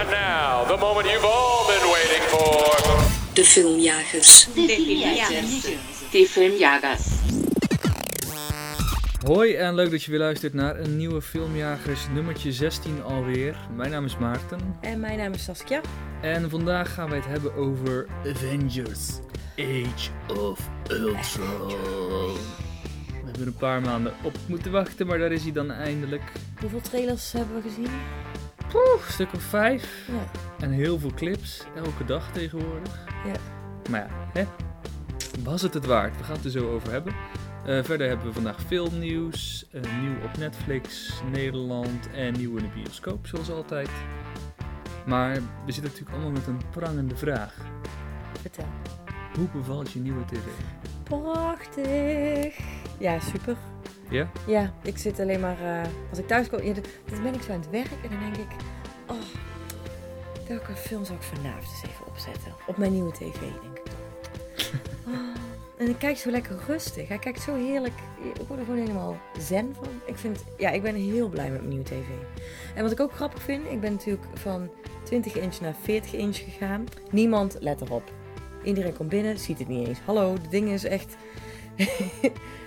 And now, the moment you've all been waiting for. De filmjagers. Hoi en leuk dat je weer luistert naar een nieuwe Filmjagers nummertje 16 alweer. Mijn naam is Maarten. En mijn naam is Saskia. En vandaag gaan wij het hebben over Avengers: Age of Ultron. We hebben er een paar maanden op moeten wachten, maar daar is hij dan eindelijk. Hoeveel trailers hebben we gezien? Een stuk of 5. Ja. En heel veel clips, elke dag tegenwoordig. Ja. Maar ja, hè? Was het waard? We gaan het er zo over hebben. Verder hebben we vandaag filmnieuws, nieuw op Netflix, Nederland en nieuw in de bioscoop, zoals altijd. Maar we zitten natuurlijk allemaal met een prangende vraag. Vertel. Hoe bevalt je nieuwe tv? Prachtig! Ja, super. Ja? Ja, ik zit alleen maar... als ik thuis kom, ja, dan ben ik zo aan het werk en dan denk ik... Oh, welke film zou ik vanavond eens even opzetten? Op mijn nieuwe tv, denk ik. En ik kijk zo lekker rustig. Hij kijkt zo heerlijk. Ik word er gewoon helemaal zen van. Ik ben heel blij met mijn nieuwe tv. En wat ik ook grappig vind, ik ben natuurlijk van 20 inch naar 40 inch gegaan. Niemand let erop. Iedereen komt binnen, ziet het niet eens. Hallo, het ding is echt...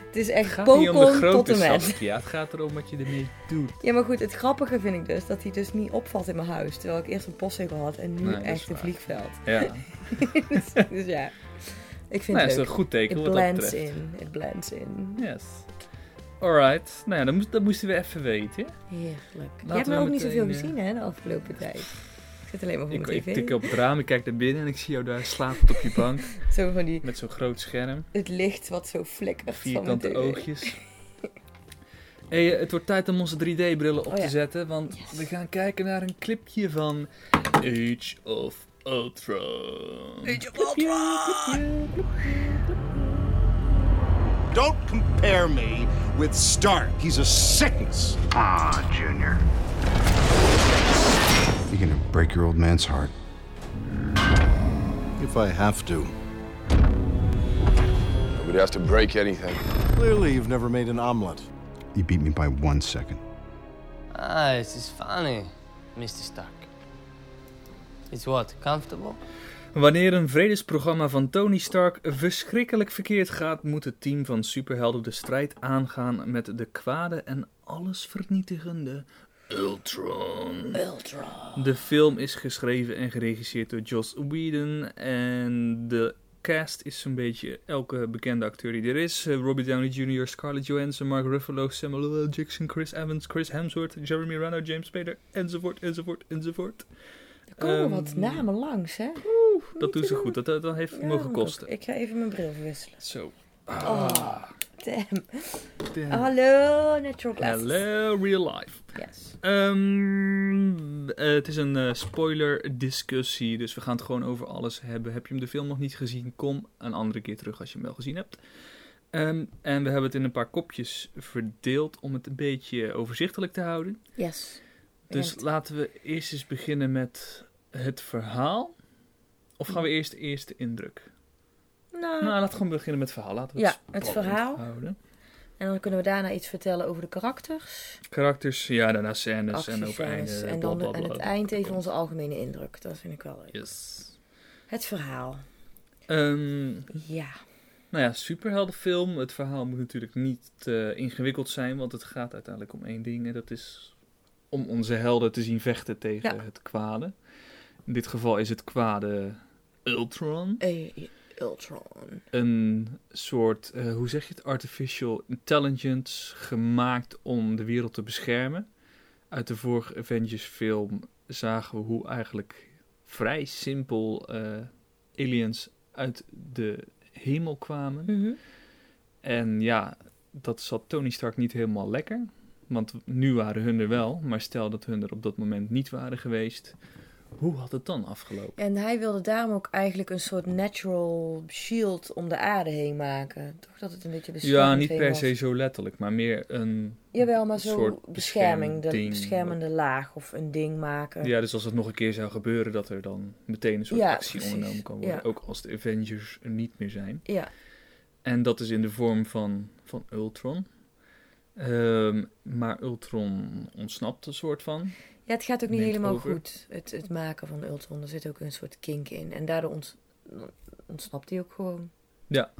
Het is echt pokon tot en met. Ja, het gaat erom wat je ermee doet. Ja, maar goed, het grappige vind ik dus dat hij dus niet opvalt in mijn huis. Terwijl ik eerst een postzegel had en nu echt een vliegveld. Ja. dus ja... Ik vind het leuk. Dat is een goed teken wat dat betreft. It blends in. Yes. Alright. Nou ja, dat moesten we even weten. Heerlijk. Je hebt me ook niet zoveel gezien hè, de afgelopen tijd. Ik zit alleen maar voor mijn tv. Ik tik op het raam, ik kijk naar binnen en ik zie jou daar slapend op je bank. zo van die, met zo'n groot scherm. Het licht wat zo flikkert vierkante van mijn tv. Oogjes. Hey, het wordt tijd om onze 3D-brillen op te zetten. Want we gaan kijken naar een clipje van Age of Ultron. Age of Ultron! Don't compare me with Stark. He's a sickness. Ah, Junior. You're gonna break your old man's heart. If I have to. I would have to break anything. Clearly, you've never made an omelet. You beat me by 1 second. Ah, this is funny, Mr. Stark. Is what, comfortable? Wanneer een vredesprogramma van Tony Stark verschrikkelijk verkeerd gaat, moet het team van superhelden de strijd aangaan met de kwade en allesvernietigende Ultron. De film is geschreven en geregisseerd door Joss Whedon en de cast is zo'n beetje elke bekende acteur die er is. Robert Downey Jr., Scarlett Johansson, Mark Ruffalo, Samuel L. Jackson, Chris Evans, Chris Hemsworth, Jeremy Renner, James Spader, enzovoort. Er komen wat namen langs, hè? Dat doen ze goed. Dat heeft mogen kosten. Ik ga even mijn bril verwisselen. Zo. Damn. Hallo, natural glasses. Hallo, real life. Yes. Het is een spoiler discussie, dus we gaan het gewoon over alles hebben. Heb je hem de film nog niet gezien? Kom een andere keer terug als je hem wel gezien hebt. En we hebben het in een paar kopjes verdeeld om het een beetje overzichtelijk te houden. Yes. Dus laten we eerst eens beginnen met het verhaal. Of gaan we eerst de eerste indruk? Nou, laten we gewoon beginnen met het verhaal. Laten we het verhaal houden. En dan kunnen we daarna iets vertellen over de karakters. Karakters, ja, daarna scènes en overeinden. En dan aan het eind even onze algemene indruk. Dat vind ik wel leuk. Yes. Het verhaal. Ja. Nou ja, superheldenfilm. Het verhaal moet natuurlijk niet ingewikkeld zijn, want het gaat uiteindelijk om één ding en dat is... om onze helden te zien vechten tegen het kwade. In dit geval is het kwade Ultron. Ultron. Een soort, artificial intelligence gemaakt om de wereld te beschermen. Uit de vorige Avengers film zagen we hoe eigenlijk vrij simpel aliens uit de hemel kwamen. Mm-hmm. En ja, dat zat Tony Stark niet helemaal lekker. Want nu waren hun er wel, maar stel dat hun er op dat moment niet waren geweest, hoe had het dan afgelopen? En hij wilde daarom ook eigenlijk een soort natural shield om de aarde heen maken. Toch dat het een beetje bescherming was? Ja, niet per se zo letterlijk, maar meer een soort bescherming, een beschermende laag of een ding maken. Ja, dus als het nog een keer zou gebeuren, dat er dan meteen een soort actie ondernomen kan worden. Ja. Ook als de Avengers er niet meer zijn. Ja. En dat is in de vorm van Ultron. Maar Ultron ontsnapt een soort van. Ja, het gaat ook niet helemaal goed. Het maken van Ultron, er zit ook een soort kink in. En daardoor ontsnapt hij ook gewoon. Ja.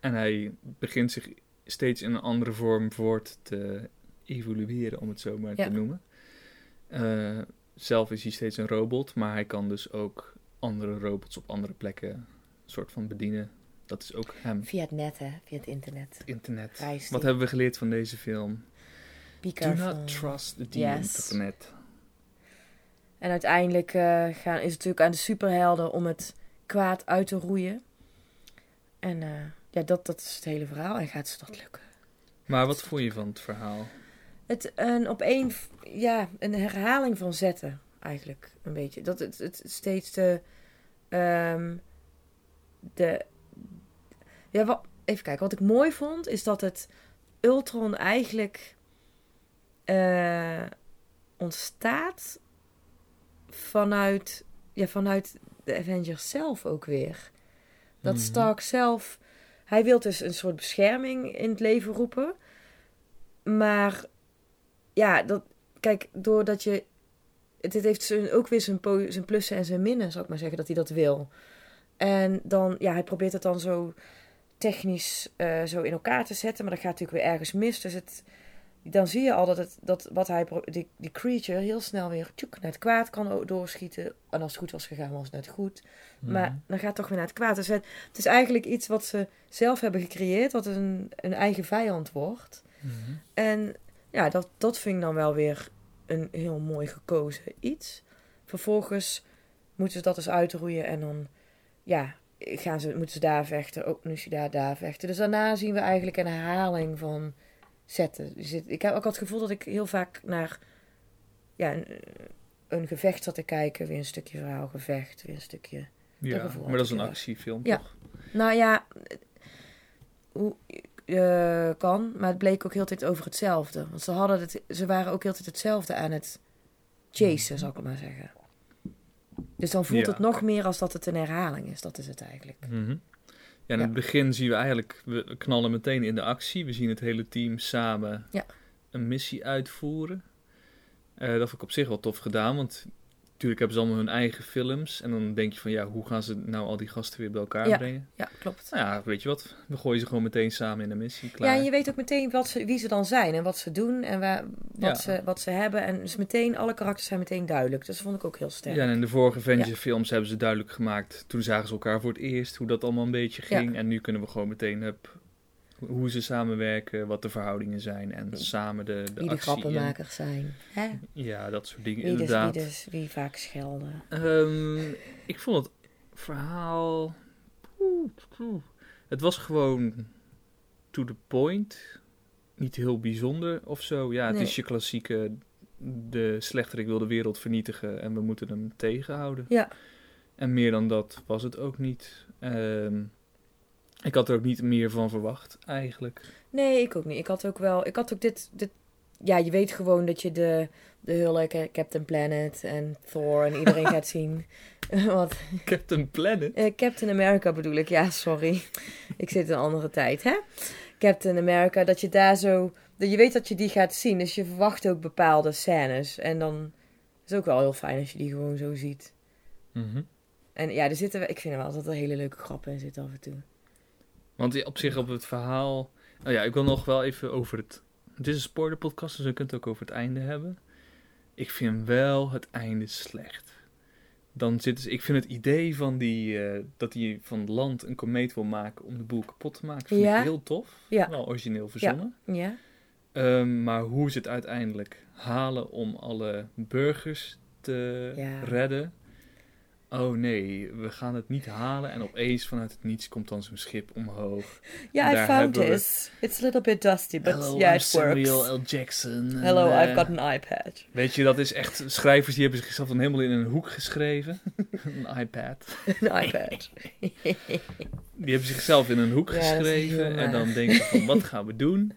En hij begint zich steeds in een andere vorm voort te evolueren, om het zo maar te noemen. Zelf is hij steeds een robot, maar hij kan dus ook andere robots op andere plekken soort van bedienen. Dat is ook hem. Via het net, hè? Via het internet. Wat hebben we geleerd van deze film? Do not trust the internet. En uiteindelijk is het natuurlijk aan de superhelden om het kwaad uit te roeien. En dat is het hele verhaal. En gaat ze dat lukken? Maar wat vond je van het verhaal? Het een herhaling van zetten eigenlijk een beetje. Dat het steeds even kijken. Wat ik mooi vond is dat het Ultron eigenlijk ontstaat vanuit de Avengers zelf ook weer. Dat Stark zelf, hij wil dus een soort bescherming in het leven roepen. Maar ja, doordat je... Dit heeft ook weer zijn plussen en zijn minnen, zou ik maar zeggen, dat hij dat wil. En dan, ja, hij probeert het dan zo technisch zo in elkaar te zetten. Maar dat gaat natuurlijk weer ergens mis. Dus dan zie je al dat wat hij... Die creature heel snel weer naar het kwaad kan doorschieten. En als het goed was gegaan, was het net goed. Mm. Maar dan gaat het toch weer naar het kwaad. Dus het is eigenlijk iets wat ze zelf hebben gecreëerd, wat een eigen vijand wordt. Mm-hmm. En ja, dat vind ik dan wel weer een heel mooi gekozen iets. Vervolgens moeten ze dat eens uitroeien en dan... Ja, moeten ze daar vechten. Ook nu is hij daar vechten. Dus daarna zien we eigenlijk een herhaling van zetten. Dus ik heb ook het gevoel dat ik heel vaak naar een gevecht zat te kijken. Weer een stukje verhaal, gevecht. Weer een stukje... Ja, maar dat is een actiefilm, toch? Nou ja, kan. Maar het bleek ook heel de tijd over hetzelfde. Want ze waren ook heel de tijd hetzelfde aan het chasen, zal ik maar zeggen. Dus dan voelt het nog meer als dat het een herhaling is. Dat is het eigenlijk. Mm-hmm. Ja, in het begin zien we eigenlijk... We knallen meteen in de actie. We zien het hele team samen een missie uitvoeren. Dat vond ik op zich wel tof gedaan. Want natuurlijk hebben ze allemaal hun eigen films. En dan denk je van... Ja, hoe gaan ze nou al die gasten weer bij elkaar brengen? Ja, klopt. Nou ja, weet je wat? We gooien ze gewoon meteen samen in een missie. Klaar. Ja, en je weet ook meteen wie ze dan zijn. En wat ze doen. En wat ze hebben. En dus meteen... Alle karakters zijn meteen duidelijk. Dus dat vond ik ook heel sterk. Ja, en in de vorige Avengers films hebben ze duidelijk gemaakt... Toen zagen ze elkaar voor het eerst. Hoe dat allemaal een beetje ging. Ja. En nu kunnen we gewoon meteen... hoe ze samenwerken, wat de verhoudingen zijn en samen de wie de grappenmakers zijn. Hè? Ja, dat soort dingen inderdaad. Wie vaak schelden. Ik vond het verhaal... Het was gewoon to the point. Niet heel bijzonder of zo. Ja, het is je klassieke... De slechterik wil de wereld vernietigen en we moeten hem tegenhouden. Ja. En meer dan dat was het ook niet. Ik had er ook niet meer van verwacht, eigenlijk. Nee, ik ook niet. Ik had ook dit... Ja, je weet gewoon dat je de Hulk, Captain Planet en Thor en iedereen gaat zien. Wat? Captain Planet? Captain America bedoel ik. Ja, sorry. Ik zit in een andere tijd, hè? Captain America, dat je daar zo... Je weet dat je die gaat zien, dus je verwacht ook bepaalde scènes. En dan is het ook wel heel fijn als je die gewoon zo ziet. Mm-hmm. En ja, ik vind er wel altijd een hele leuke grappen in zitten af en toe. Want op zich op het verhaal... Nou ja, ik wil nog wel even over het... Dit is een spoilerpodcast, dus we kunnen het ook over het einde hebben. Ik vind wel het einde slecht. Ik vind het idee van dat hij van het land een komeet wil maken om de boel kapot te maken, vind ik heel tof. Ja. Wel origineel verzonnen. Ja. Maar hoe ze het uiteindelijk halen om alle burgers te redden... Oh nee, we gaan het niet halen. En opeens vanuit het niets komt dan zo'n schip omhoog. Ja, I found this. It's a little bit dusty, but hello, yeah, it works. Samuel L. Jackson. Hello, I've got an iPad. Weet je, dat is echt... Schrijvers die hebben zichzelf dan helemaal in een hoek geschreven. Een iPad. Een iPad. Die hebben zichzelf in een hoek geschreven. En dan denken ze van, wat gaan we doen?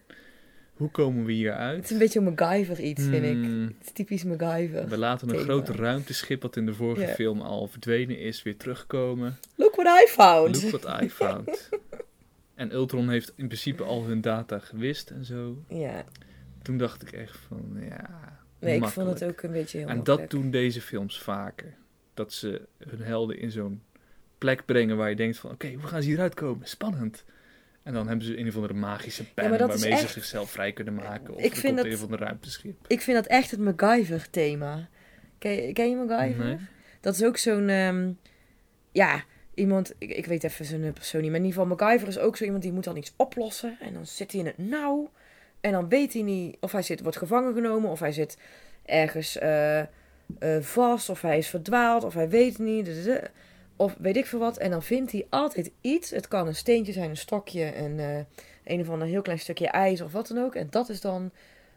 Hoe komen we hier uit? Het is een beetje een MacGyver iets, vind ik. Het is typisch MacGyver. We laten een groot ruimteschip dat in de vorige film al verdwenen is, weer terugkomen. Look what I found! Look what I found. En Ultron heeft in principe al hun data gewist en zo. Ja. Toen dacht ik echt van, ja... Nee, makkelijk. Ik vond het ook een beetje heel makkelijk. En dat doen deze films vaker. Dat ze hun helden in zo'n plek brengen waar je denkt van... Oké, hoe gaan ze hieruit komen? Spannend. En dan hebben ze een of andere magische pen waarmee ze zichzelf vrij kunnen maken. Of er komt een of andere ruimteschip. Ik vind dat echt het MacGyver-thema. Ken je MacGyver? Nee. Dat is ook zo'n... Ik weet even zijn persoon niet. Maar in ieder geval, MacGyver is ook zo iemand die moet dan iets oplossen. En dan zit hij in het nauw. En dan weet hij niet of hij wordt gevangen genomen. Of hij zit ergens vast. Of hij is verdwaald. Of hij weet niet. Of weet ik veel wat. En dan vindt hij altijd iets. Het kan een steentje zijn, een stokje. Een of ander heel klein stukje ijs of wat dan ook. En dat is dan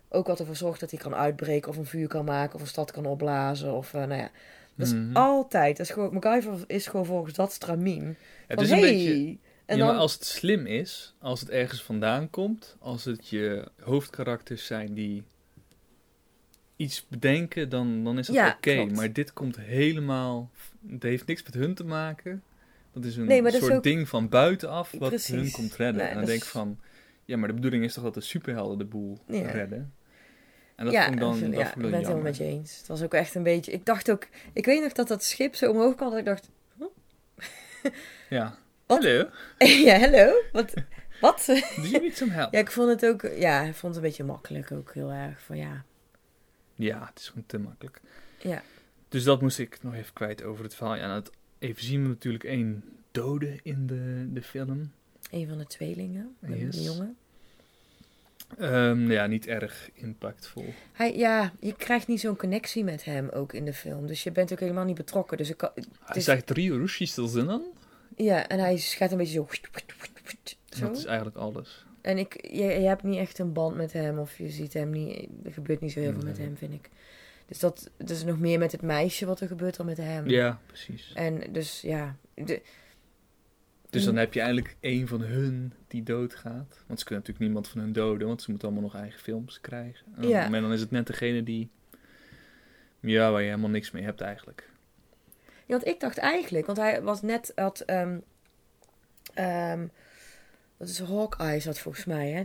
ook wat ervoor zorgt dat hij kan uitbreken. Of een vuur kan maken. Of een stad kan opblazen. Of Dat is altijd. Dat is gewoon, MacGyver is gewoon volgens dat stramien. Het is een beetje... En maar als het slim is, als het ergens vandaan komt, als het je hoofdkarakters zijn die iets bedenken, dan is dat oké. Maar dit komt helemaal... Het heeft niks met hun te maken. Dat is een soort ding van buitenaf wat hun komt redden. Nee, en dan denk ik van... Ja, maar de bedoeling is toch dat de superhelden de boel redden? En dat vond ik dan jammer. Ja, ik ben het helemaal met je eens. Het was ook echt een beetje... Ik dacht ook... Ik weet nog dat schip zo omhoog kwam dat ik dacht... Huh? Ja... Hallo. Ja, hallo. Wat? Do you need some help? Ja, ik vond het ook... Ja, ik vond het een beetje makkelijk ook heel erg. Van ja. Ja, het is gewoon te makkelijk. Ja. Dus dat moest ik nog even kwijt over het verhaal. Ja, even zien we natuurlijk één dode in de film. Eén van de tweelingen. Een jongen. Niet erg impactvol. Je krijgt niet zo'n connectie met hem ook in de film. Dus je bent ook helemaal niet betrokken. Dus hij zegt 3 Russisch te zinnen. Ja, en hij gaat een beetje zo. Dat is eigenlijk alles. En je hebt niet echt een band met hem of je ziet hem niet. Er gebeurt niet zo heel veel met hem, vind ik. Dus dat is dus nog meer met het meisje wat er gebeurt dan met hem. Ja, precies. En dus ja. Dus dan heb je eigenlijk één van hun die doodgaat. Want ze kunnen natuurlijk niemand van hun doden, want ze moeten allemaal nog eigen films krijgen. Ja. Maar dan is het net degene die... Ja, waar je helemaal niks mee hebt eigenlijk. Ja, want ik dacht eigenlijk, want hij was net dat is Hawkeye zat volgens mij, hè?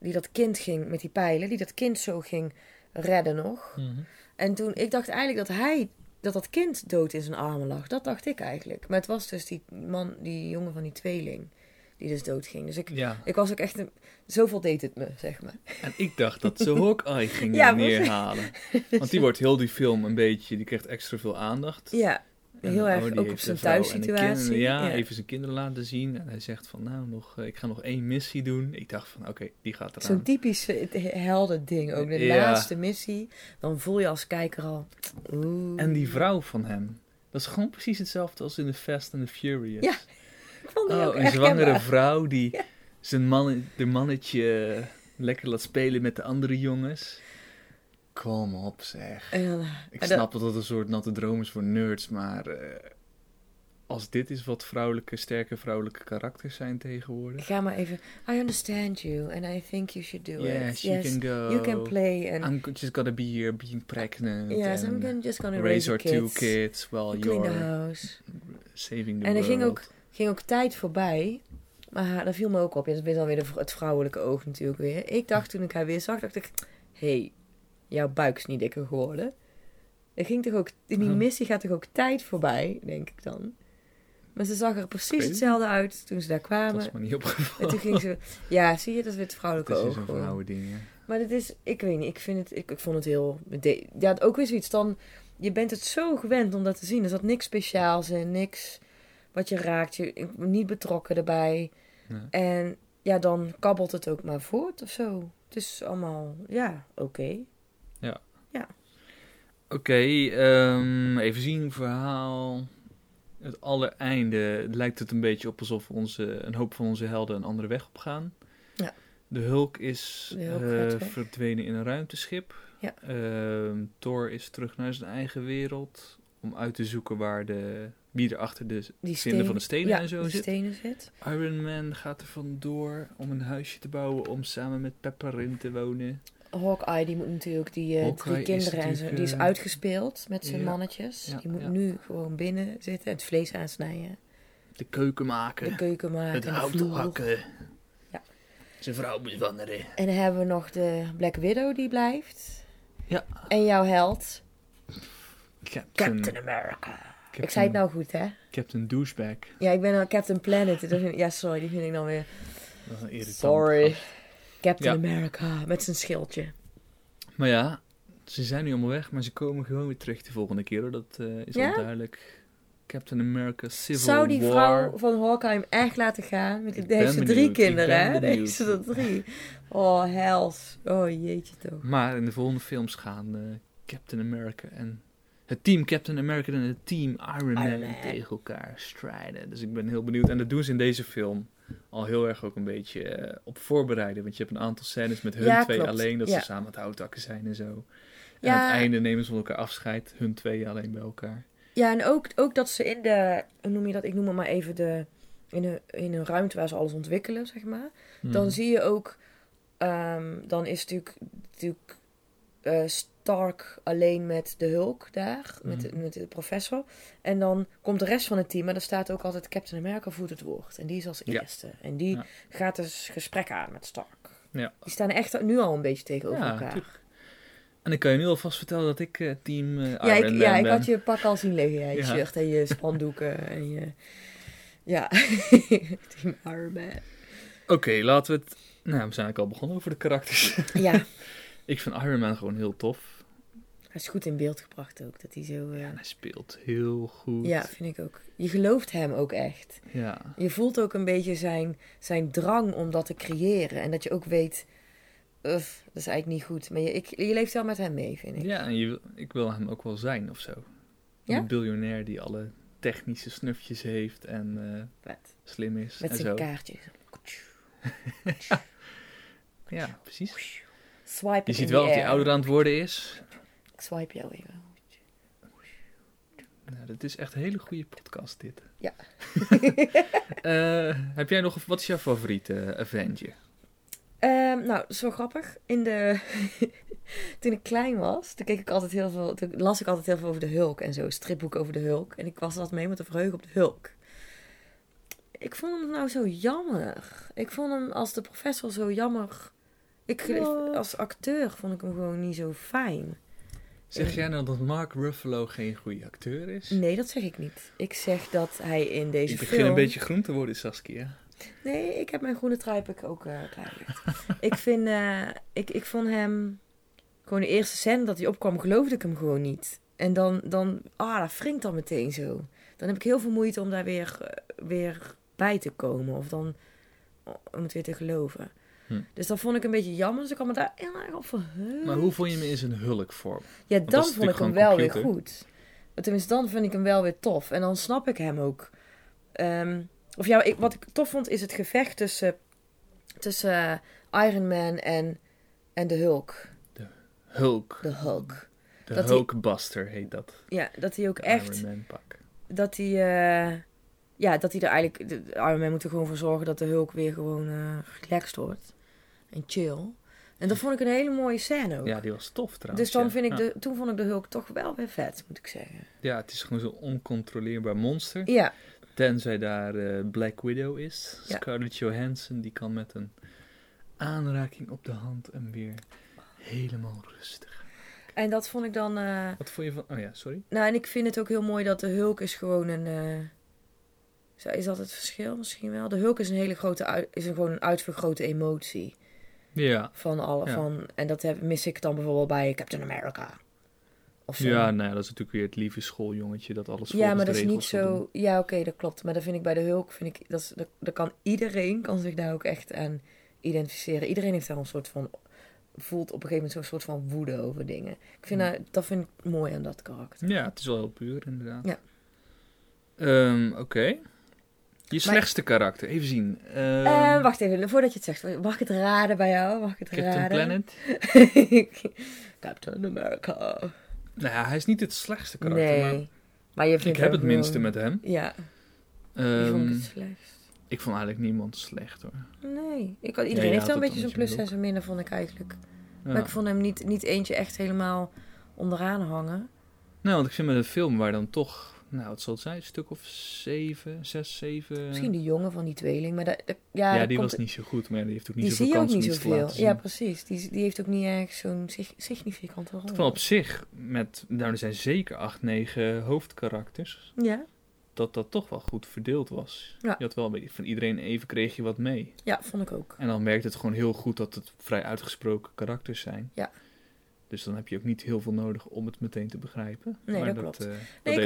Die dat kind ging met die pijlen, die dat kind zo ging redden nog. Mm-hmm. En toen, ik dacht eigenlijk dat hij, dat kind dood in zijn armen lag. Dat dacht ik eigenlijk. Maar het was dus die jongen van die tweeling die dus dood ging. Dus ik was ook echt, zoveel deed het me, zeg maar. En ik dacht dat ze Hawkeye ging neerhalen. Want die wordt heel die film een beetje, die krijgt extra veel aandacht. Ja, heel erg ook op zijn thuissituatie. Even zijn kinderen laten zien. En hij zegt van, ik ga nog 1 missie doen. Ik dacht van, oké, die gaat eraan. Zo'n typisch helden ding ook. De laatste missie, dan voel je als kijker al... Oeh. En die vrouw van hem, dat is gewoon precies hetzelfde als in de Fast and the Furious. Ja. Een zwangere vrouw die de mannetje lekker laat spelen met de andere jongens. Kom op zeg. Ik snap dat een soort natte droom is voor nerds, maar als dit is wat sterke vrouwelijke karakters zijn tegenwoordig. Ga maar even, I understand you and I think you should do it. Yes, can go. You can play. And... I'm just gonna be here being pregnant. Yes, I'm just gonna raise our 2 kids while you're the house. Saving the world. En er ging ook tijd voorbij, maar dat viel me ook op. Ja, dat is dan weer het vrouwelijke oog natuurlijk weer. Ik dacht toen ik haar weer zag, dacht ik... Hé, jouw buik is niet dikker geworden. Er ging toch ook, in die missie gaat toch ook tijd voorbij, denk ik dan. Maar ze zag er precies hetzelfde uit toen ze daar kwamen. Dat is me niet opgevallen. En toen ging ze... Ja, zie je, dat is weer het vrouwelijke oog. Dat is een vrouwen ding, hè. Maar dit is... Ik weet niet, ik vond het heel... Ja, ook weer zoiets dan... Je bent het zo gewend om dat te zien. Er zat niks speciaals in, niks... Wat je raakt, je niet betrokken erbij. Ja. En ja, dan kabbelt het ook maar voort of zo. Het is allemaal, oké. Ja. Ja. Oké, even zien, verhaal. Het allereinde lijkt het een beetje op alsof een hoop van onze helden een andere weg op gaan. Ja. De Hulk is verdwenen in een ruimteschip. Ja. Thor is terug naar zijn eigen wereld om uit te zoeken waar wie er achter de zinnen van de stenen en zo zit. Iron Man gaat er vandoor om een huisje te bouwen om samen met Pepperin te wonen. Hawkeye, die moet natuurlijk die kinderen en zo, die is uitgespeeld met zijn mannetjes. Ja, die moet nu gewoon binnen zitten en het vlees aansnijden. De keuken maken. Het hout hakken. Ja. Zijn vrouw bewandelen. En dan hebben we nog de Black Widow die blijft. Ja. En jouw held? Captain America. Captain, ik zei het nou goed, hè? Captain Douchebag. Ja, ik ben al Captain Planet. Ja, sorry, die vind ik dan weer... Dat is een irritant. Sorry. Captain America, met zijn schildje. Maar ja, ze zijn nu allemaal weg, maar ze komen gewoon weer terug de volgende keer, hoor. Dat is al duidelijk. Captain America Civil War. Zou die vrouw van Hawkeye hem echt laten gaan? Met deze drie kinderen, hè? Deze drie. Oh, hels. Oh, jeetje toch. Maar in de volgende films gaan Captain America en... Het team Captain America en het team Iron Man tegen elkaar strijden. Dus ik ben heel benieuwd. En dat doen ze in deze film al heel erg ook een beetje op voorbereiden. Want je hebt een aantal scènes met hun twee alleen. Dat ze samen het houtakken zijn en zo. En aan het einde nemen ze van elkaar afscheid. Hun twee alleen bij elkaar. Ja, en ook dat ze in de... Hoe noem je dat? Ik noem het maar even de... In een ruimte waar ze alles ontwikkelen, zeg maar. Hmm. Dan zie je ook... dan is natuurlijk Stark alleen met de Hulk daar, met de professor. En dan komt de rest van het team, maar daar staat ook altijd Captain America voert het woord. En die is als eerste. En die gaat dus gesprek aan met Stark. Ja. Die staan echt nu al een beetje tegenover elkaar. Tuurlijk. En ik kan je nu alvast vertellen dat ik team Iron Man ben. Ik had je pak al zien liggen. Je shirt en je spandoeken. En je... Ja, team Iron Man. Oké, laten we het... Nou, we zijn eigenlijk al begonnen over de karakters. Ja. Ik vind Iron Man gewoon heel tof. Hij is goed in beeld gebracht ook. Dat hij zo... Ja, hij speelt heel goed. Ja, vind ik ook. Je gelooft hem ook echt. Ja. Je voelt ook een beetje zijn drang om dat te creëren. En dat je ook weet... Uf, dat is eigenlijk niet goed. Maar je leeft wel met hem mee, vind ik. Ja, en ik wil hem ook wel zijn of zo. Ja? Een biljonair die alle technische snufjes heeft en slim is. Met en zijn kaartjes. Ja, precies. Swipe je ziet wel of hij ouder aan het worden is. Ik swipe jou even. Nou, dat is echt een hele goede podcast, dit. Ja. Heb jij nog... Wat is jouw favoriete Avenger? Nou, dat is wel grappig. Toen ik klein was, toen las ik altijd heel veel over de Hulk en zo. Stripboek over de Hulk. En ik was altijd mee met de verheugen op de Hulk. Ik vond hem nou zo jammer. Ik vond hem als de professor zo jammer... Als acteur vond ik hem gewoon niet zo fijn. Zeg jij nou dat Mark Ruffalo geen goede acteur is? Nee, dat zeg ik niet. Ik zeg dat hij in deze film... Je begint een beetje groen te worden, Saskia. Nee, ik heb mijn groene trui ook klaargelegd. Ik vond hem... Gewoon de eerste scène dat hij opkwam, geloofde ik hem gewoon niet. En dan dat wringt dan meteen zo. Dan heb ik heel veel moeite om daar weer bij te komen. Of dan om het weer te geloven. Dus dat vond ik een beetje jammer. Dus ik had me daar heel erg op verheugd. Maar hoe vond je hem in zijn Hulk-vorm? Ja, dan vond ik hem wel weer goed. Tenminste, dan vind ik hem wel weer tof. En dan snap ik hem ook. Wat ik tof vond, is het gevecht tussen Iron Man en de Hulk. De Hulk. De Hulk. De Hulkbuster heet dat. Ja, dat hij ook echt... Iron Man pak. Dat hij... dat hij er eigenlijk... De Iron Man moet er gewoon voor zorgen dat de Hulk weer gewoon relaxed wordt. En chill. En dat vond ik een hele mooie scène ook. Ja, die was tof trouwens. Dus dan vind ik toen vond ik de Hulk toch wel weer vet, moet ik zeggen. Ja, het is gewoon zo'n oncontroleerbaar monster. Ja. Tenzij daar Black Widow is. Ja. Scarlett Johansson, die kan met een aanraking op de hand en weer helemaal rustig. En dat vond ik dan... Wat vond je van... Oh ja, sorry. Nou, en ik vind het ook heel mooi dat de Hulk is gewoon een... Is dat het verschil misschien wel? De Hulk is een hele grote... Is gewoon een uitvergrote emotie. Ja. Van alle... Ja. En dat mis ik dan bijvoorbeeld bij Captain America. Of zo. Ja, nou ja, dat is natuurlijk weer het lieve schooljongetje dat alles volgens de regels doet. Ja, maar dat is niet zo... Ja, oké, dat klopt. Maar dat vind ik bij de Hulk... Iedereen kan zich daar ook echt aan identificeren. Iedereen heeft daar een soort van... Voelt op een gegeven moment zo'n soort van woede over dingen. Ik vind dat vind ik mooi aan dat karakter. Ja, het is wel heel puur inderdaad. Ja. Oké. Je slechtste karakter, even zien. Wacht even, voordat je het zegt. Mag ik het raden bij jou? Mag ik het raden? Captain Planet. Captain America. Nou ja, hij is niet het slechtste karakter. Nee. Maar je vindt ik heb het gewoon... minste met hem. Ja. Wie vond ik het slechtst? Ik vond eigenlijk niemand slecht hoor. Nee. Iedereen heeft wel een beetje zo'n plus en zijn minder, vond ik eigenlijk. Ja. Maar ik vond hem niet eentje echt helemaal onderaan hangen. Nou, want ik vind met een film waar dan toch... nou, wat zal het zijn? Een stuk of 7, 6, 7... Misschien die jongen van die tweeling, maar die was niet zo goed, maar ja, die heeft ook niet zoveel kans om iets te laten zien. Ja, precies. Die heeft ook niet erg zo'n significante rol. Terwijl op zich, er zijn zeker 8, 9 hoofdkarakters, ja, dat toch wel goed verdeeld was. Ja. Je had wel een beetje van iedereen even kreeg je wat mee. Ja, vond ik ook. En dan merkte het gewoon heel goed dat het vrij uitgesproken karakters zijn. Ja. Dus dan heb je ook niet heel veel nodig om het meteen te begrijpen. Nee, maar dat klopt.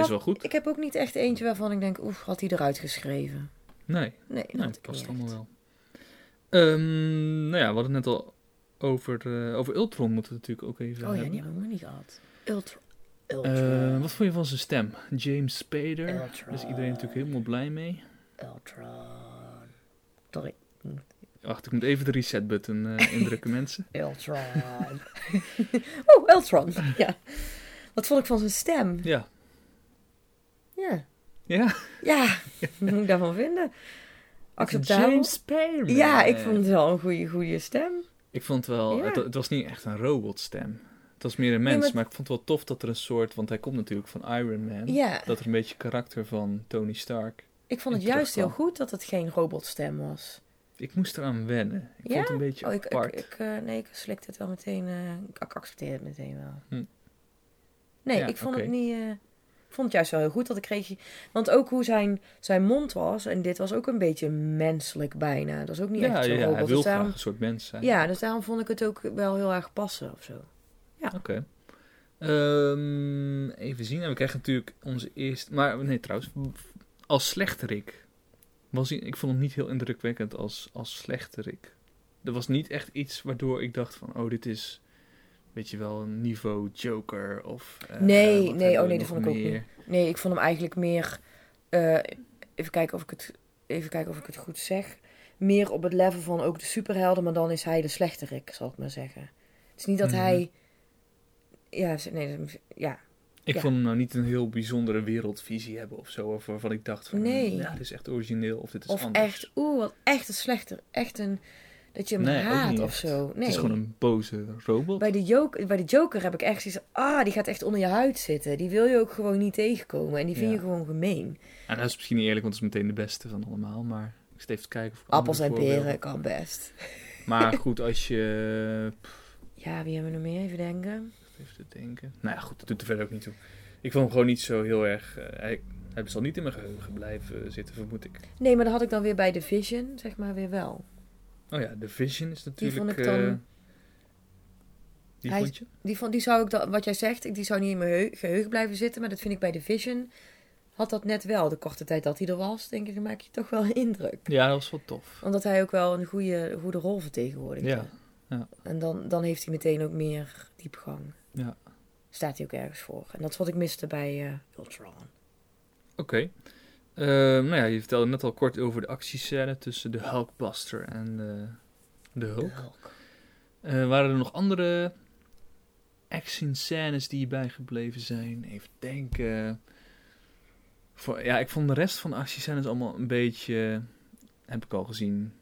Wel goed. Ik heb ook niet echt eentje waarvan ik denk, had hij eruit geschreven? Nee dat past allemaal wel. We hadden het net al over Ultron moeten we natuurlijk ook even hebben. Die hebben we niet gehad. Ultron. Wat vond je van zijn stem? James Spader. Daar is iedereen natuurlijk helemaal blij mee. Ultron. Sorry. Wacht, ik moet even de reset-button indrukken, mensen. Ultron. Ultron. Ja. Wat vond ik van zijn stem? Ja. Ja. Ja? Ja. Wat moet ik daarvan vinden? Acceptabel. James Spader. Ja, ik vond het wel een goede stem. Ik vond wel... Ja. Het was niet echt een robotstem. Het was meer een mens, maar ik vond het wel tof dat er een soort... Want hij komt natuurlijk van Iron Man. Ja. Dat er een beetje karakter van Tony Stark... Ik vond het juist heel goed dat het geen robotstem was. Ik moest eraan wennen. Ik vond het een beetje apart. Ik slikte het wel meteen. Ik accepteerde het meteen wel. Nee, ja, ik vond het niet... ik vond het juist wel heel goed dat ik kreeg... Want ook hoe zijn mond was... En dit was ook een beetje menselijk bijna. Dat is ook niet echt zo'n robot. Ja, hij wil graag een soort mens zijn. Ja, dus daarom vond ik het ook wel heel erg passen of zo. Ja. Oké. Even zien. En we krijgen natuurlijk onze eerste... Maar nee, trouwens... Als slechterik. Ik vond hem niet heel indrukwekkend als slechterik. Er was niet echt iets waardoor ik dacht van... dit is, weet je wel, een niveau Joker of... dat vond ik ook niet. Nee, ik vond hem eigenlijk meer... even kijken of ik het goed zeg. Meer op het level van ook de superhelden... maar dan is hij de slechterik, zal ik maar zeggen. Het is niet dat hij... Ja, nee, ja... Ik vond hem nou niet een heel bijzondere wereldvisie hebben of zo. Of waarvan ik dacht van, dit is echt origineel of dit is anders. Of echt, wat echt een slechter. Echt een, dat je hem haat of zo. Nee. Het is gewoon een boze robot. Bij de Joker heb ik echt zoiets die gaat echt onder je huid zitten. Die wil je ook gewoon niet tegenkomen. En die vind je gewoon gemeen. En dat is misschien niet eerlijk, want het is meteen de beste van allemaal. Maar ik zit even te kijken of ik appels en peren kan best. Maar goed, als je... Ja, wie hebben we nog meer? Even denken... Even te denken. Nou ja, goed, dat doet er verder ook niet toe. Ik vond hem gewoon niet zo heel erg... hij zal niet in mijn geheugen blijven zitten, vermoed ik. Nee, maar dat had ik dan weer bij The Vision, zeg maar, weer wel. Oh ja, The Vision is natuurlijk... Die vond ik dan... vond je? Die zou ik dan... Wat jij zegt, die zou niet in mijn geheugen blijven zitten. Maar dat vind ik bij The Vision... Had dat net wel. De korte tijd dat hij er was, denk ik, dan maak je toch wel een indruk. Ja, dat was wel tof. Omdat hij ook wel een goede rol vertegenwoordigde. Ja. En dan heeft hij meteen ook meer diepgang. Ja. Staat hij ook ergens voor. En dat is wat ik miste bij Ultron. Oké. Je vertelde net al kort over de actiescène tussen de Hulkbuster en de Hulk. Waren er nog andere actiescènes die bijgebleven zijn? Even denken. Ik vond de rest van de actiescènes allemaal een beetje... Heb ik al gezien...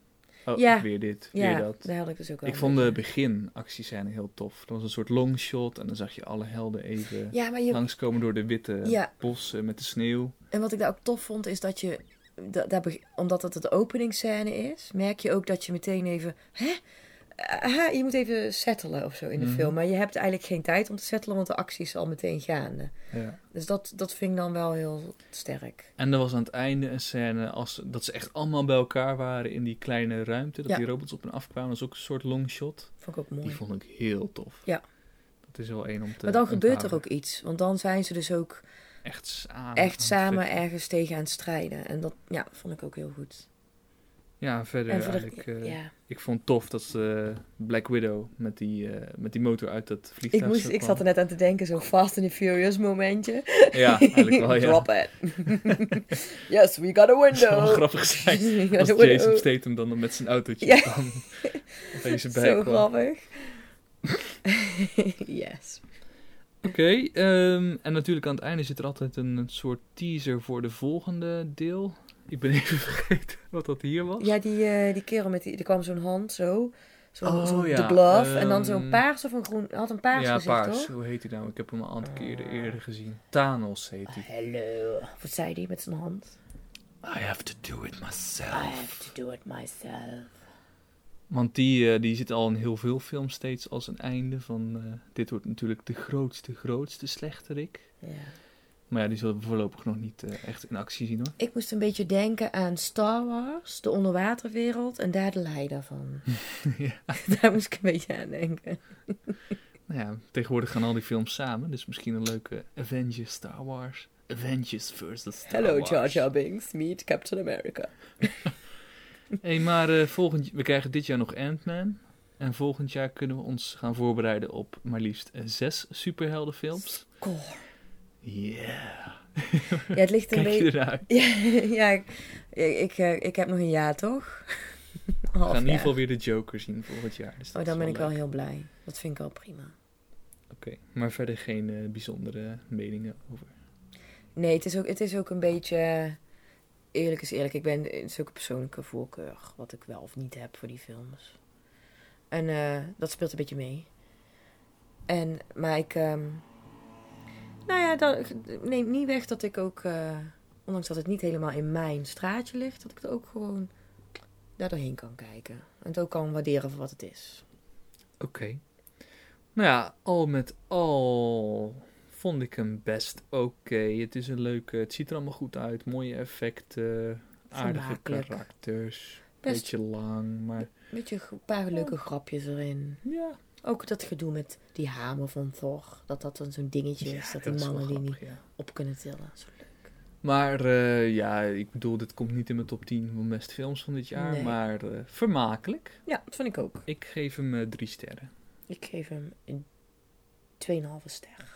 Weer dit, weer dat. Daar had ik dus ook al. Ik vond de beginactiescène heel tof. Dat was een soort longshot en dan zag je alle helden even langskomen door de witte bossen met de sneeuw. En wat ik daar ook tof vond is dat je, omdat het de openingsscène is, merk je ook dat je meteen even, je moet even settelen of zo in de film. Maar je hebt eigenlijk geen tijd om te settelen, want de actie is al meteen gaande. Ja. Dus dat vind ik dan wel heel sterk. En er was aan het einde een scène dat ze echt allemaal bij elkaar waren in die kleine ruimte. Dat die robots op hen afkwamen. Dat is ook een soort longshot. Vond ik ook mooi. Die vond ik heel tof. Ja. Dat is wel één om te Maar dan gebeurt er ook iets. Want dan zijn ze dus ook echt samen ergens tegen aan het strijden. En dat vond ik ook heel goed. Ja, ik vond het tof dat Black Widow met die motor uit dat vliegtuig kwam. Ik zat er net aan te denken, zo'n Fast and the Furious momentje. Ja, eigenlijk wel, ja. Drop it. Yes, we got a window. Dat zou wel grappig zijn als Jason Statham dan met zijn autootje kwam. Deze zo grappig. Yes. Oké, en natuurlijk aan het einde zit er altijd een soort teaser voor de volgende deel. Ik ben even vergeten wat dat hier was. Ja, die kerel, er kwam zo'n hand zo. De glove. En dan zo'n paars of een groen. Had een paars gezicht, paars. Hoor. Hoe heet hij nou? Ik heb hem een aantal keer eerder gezien. Thanos heet hij. Hallo. Wat zei hij met zijn hand? I have to do it myself. Want die zit al in heel veel films steeds als een einde van... dit wordt natuurlijk de grootste slechterik. Ja. Maar ja, die zullen we voorlopig nog niet echt in actie zien, hoor. Ik moest een beetje denken aan Star Wars, de onderwaterwereld, en daar de leider van. Daar moest ik een beetje aan denken. Nou ja, tegenwoordig gaan al die films samen, dus misschien een leuke Avengers Star Wars. Avengers vs. Star Wars. Jar Jar Binks, meet Captain America. Maar we krijgen dit jaar nog Ant-Man. En volgend jaar kunnen we ons gaan voorbereiden op maar liefst 6 superheldenfilms. Cool. Yeah. Ja, het ligt een beetje. Ik heb nog een jaar, toch? We gaan in ieder geval weer de Joker zien volgend jaar. Dus dan ben ik wel heel blij. Dat vind ik wel prima. Oké, maar verder geen bijzondere meningen over. Nee, het is ook een beetje... Eerlijk is eerlijk. Het is ook een persoonlijke voorkeur. Wat ik wel of niet heb voor die films. En dat speelt een beetje mee. Maar ik... Nou ja, dat neemt niet weg dat ik ook... ondanks dat het niet helemaal in mijn straatje ligt... dat ik het ook gewoon daar doorheen kan kijken. En het ook kan waarderen voor wat het is. Oké. Nou ja, al met al... vond ik hem best oké. Het is een leuke... Het ziet er allemaal goed uit. Mooie effecten. Aardige karakters. Beetje lang, maar... Een paar leuke grapjes erin. Ja. Ook dat gedoe met die hamer van Thor. Dat dan zo'n dingetje is. Dat die mannen die niet op kunnen tillen. Zo leuk. Maar ik bedoel, dit komt niet in mijn top 10 van best films van dit jaar. Nee. Maar vermakelijk. Ja, dat vind ik ook. Ik geef hem 3 sterren. Ik geef hem 2,5 sterren.